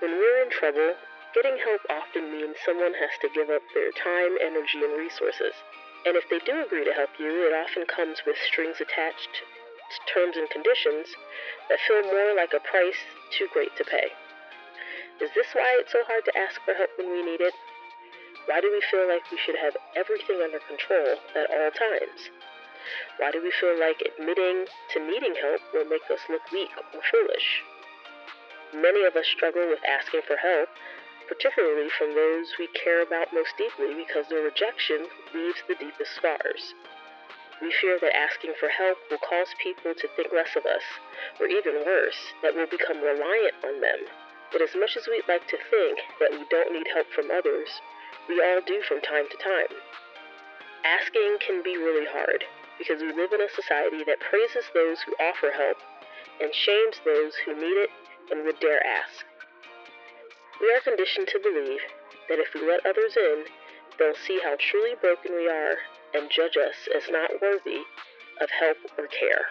When we're in trouble, getting help often means someone has to give up their time, energy, and resources. And if they do agree to help you, it often comes with strings attached, terms and conditions that feel more like a price too great to pay. Is this why it's so hard to ask for help when we need it? Why do we feel like we should have everything under control at all times? Why do we feel like admitting to needing help will make us look weak or foolish? Many of us struggle with asking for help, particularly from those we care about most deeply, because their rejection leaves the deepest scars. We fear that asking for help will cause people to think less of us, or even worse, that we'll become reliant on them. But as much as we'd like to think that we don't need help from others, we all do from time to time. Asking can be really hard, because we live in a society that praises those who offer help and shames those who need it and would dare ask. We are conditioned to believe that if we let others in, they'll see how truly broken we are and judge us as not worthy of help or care.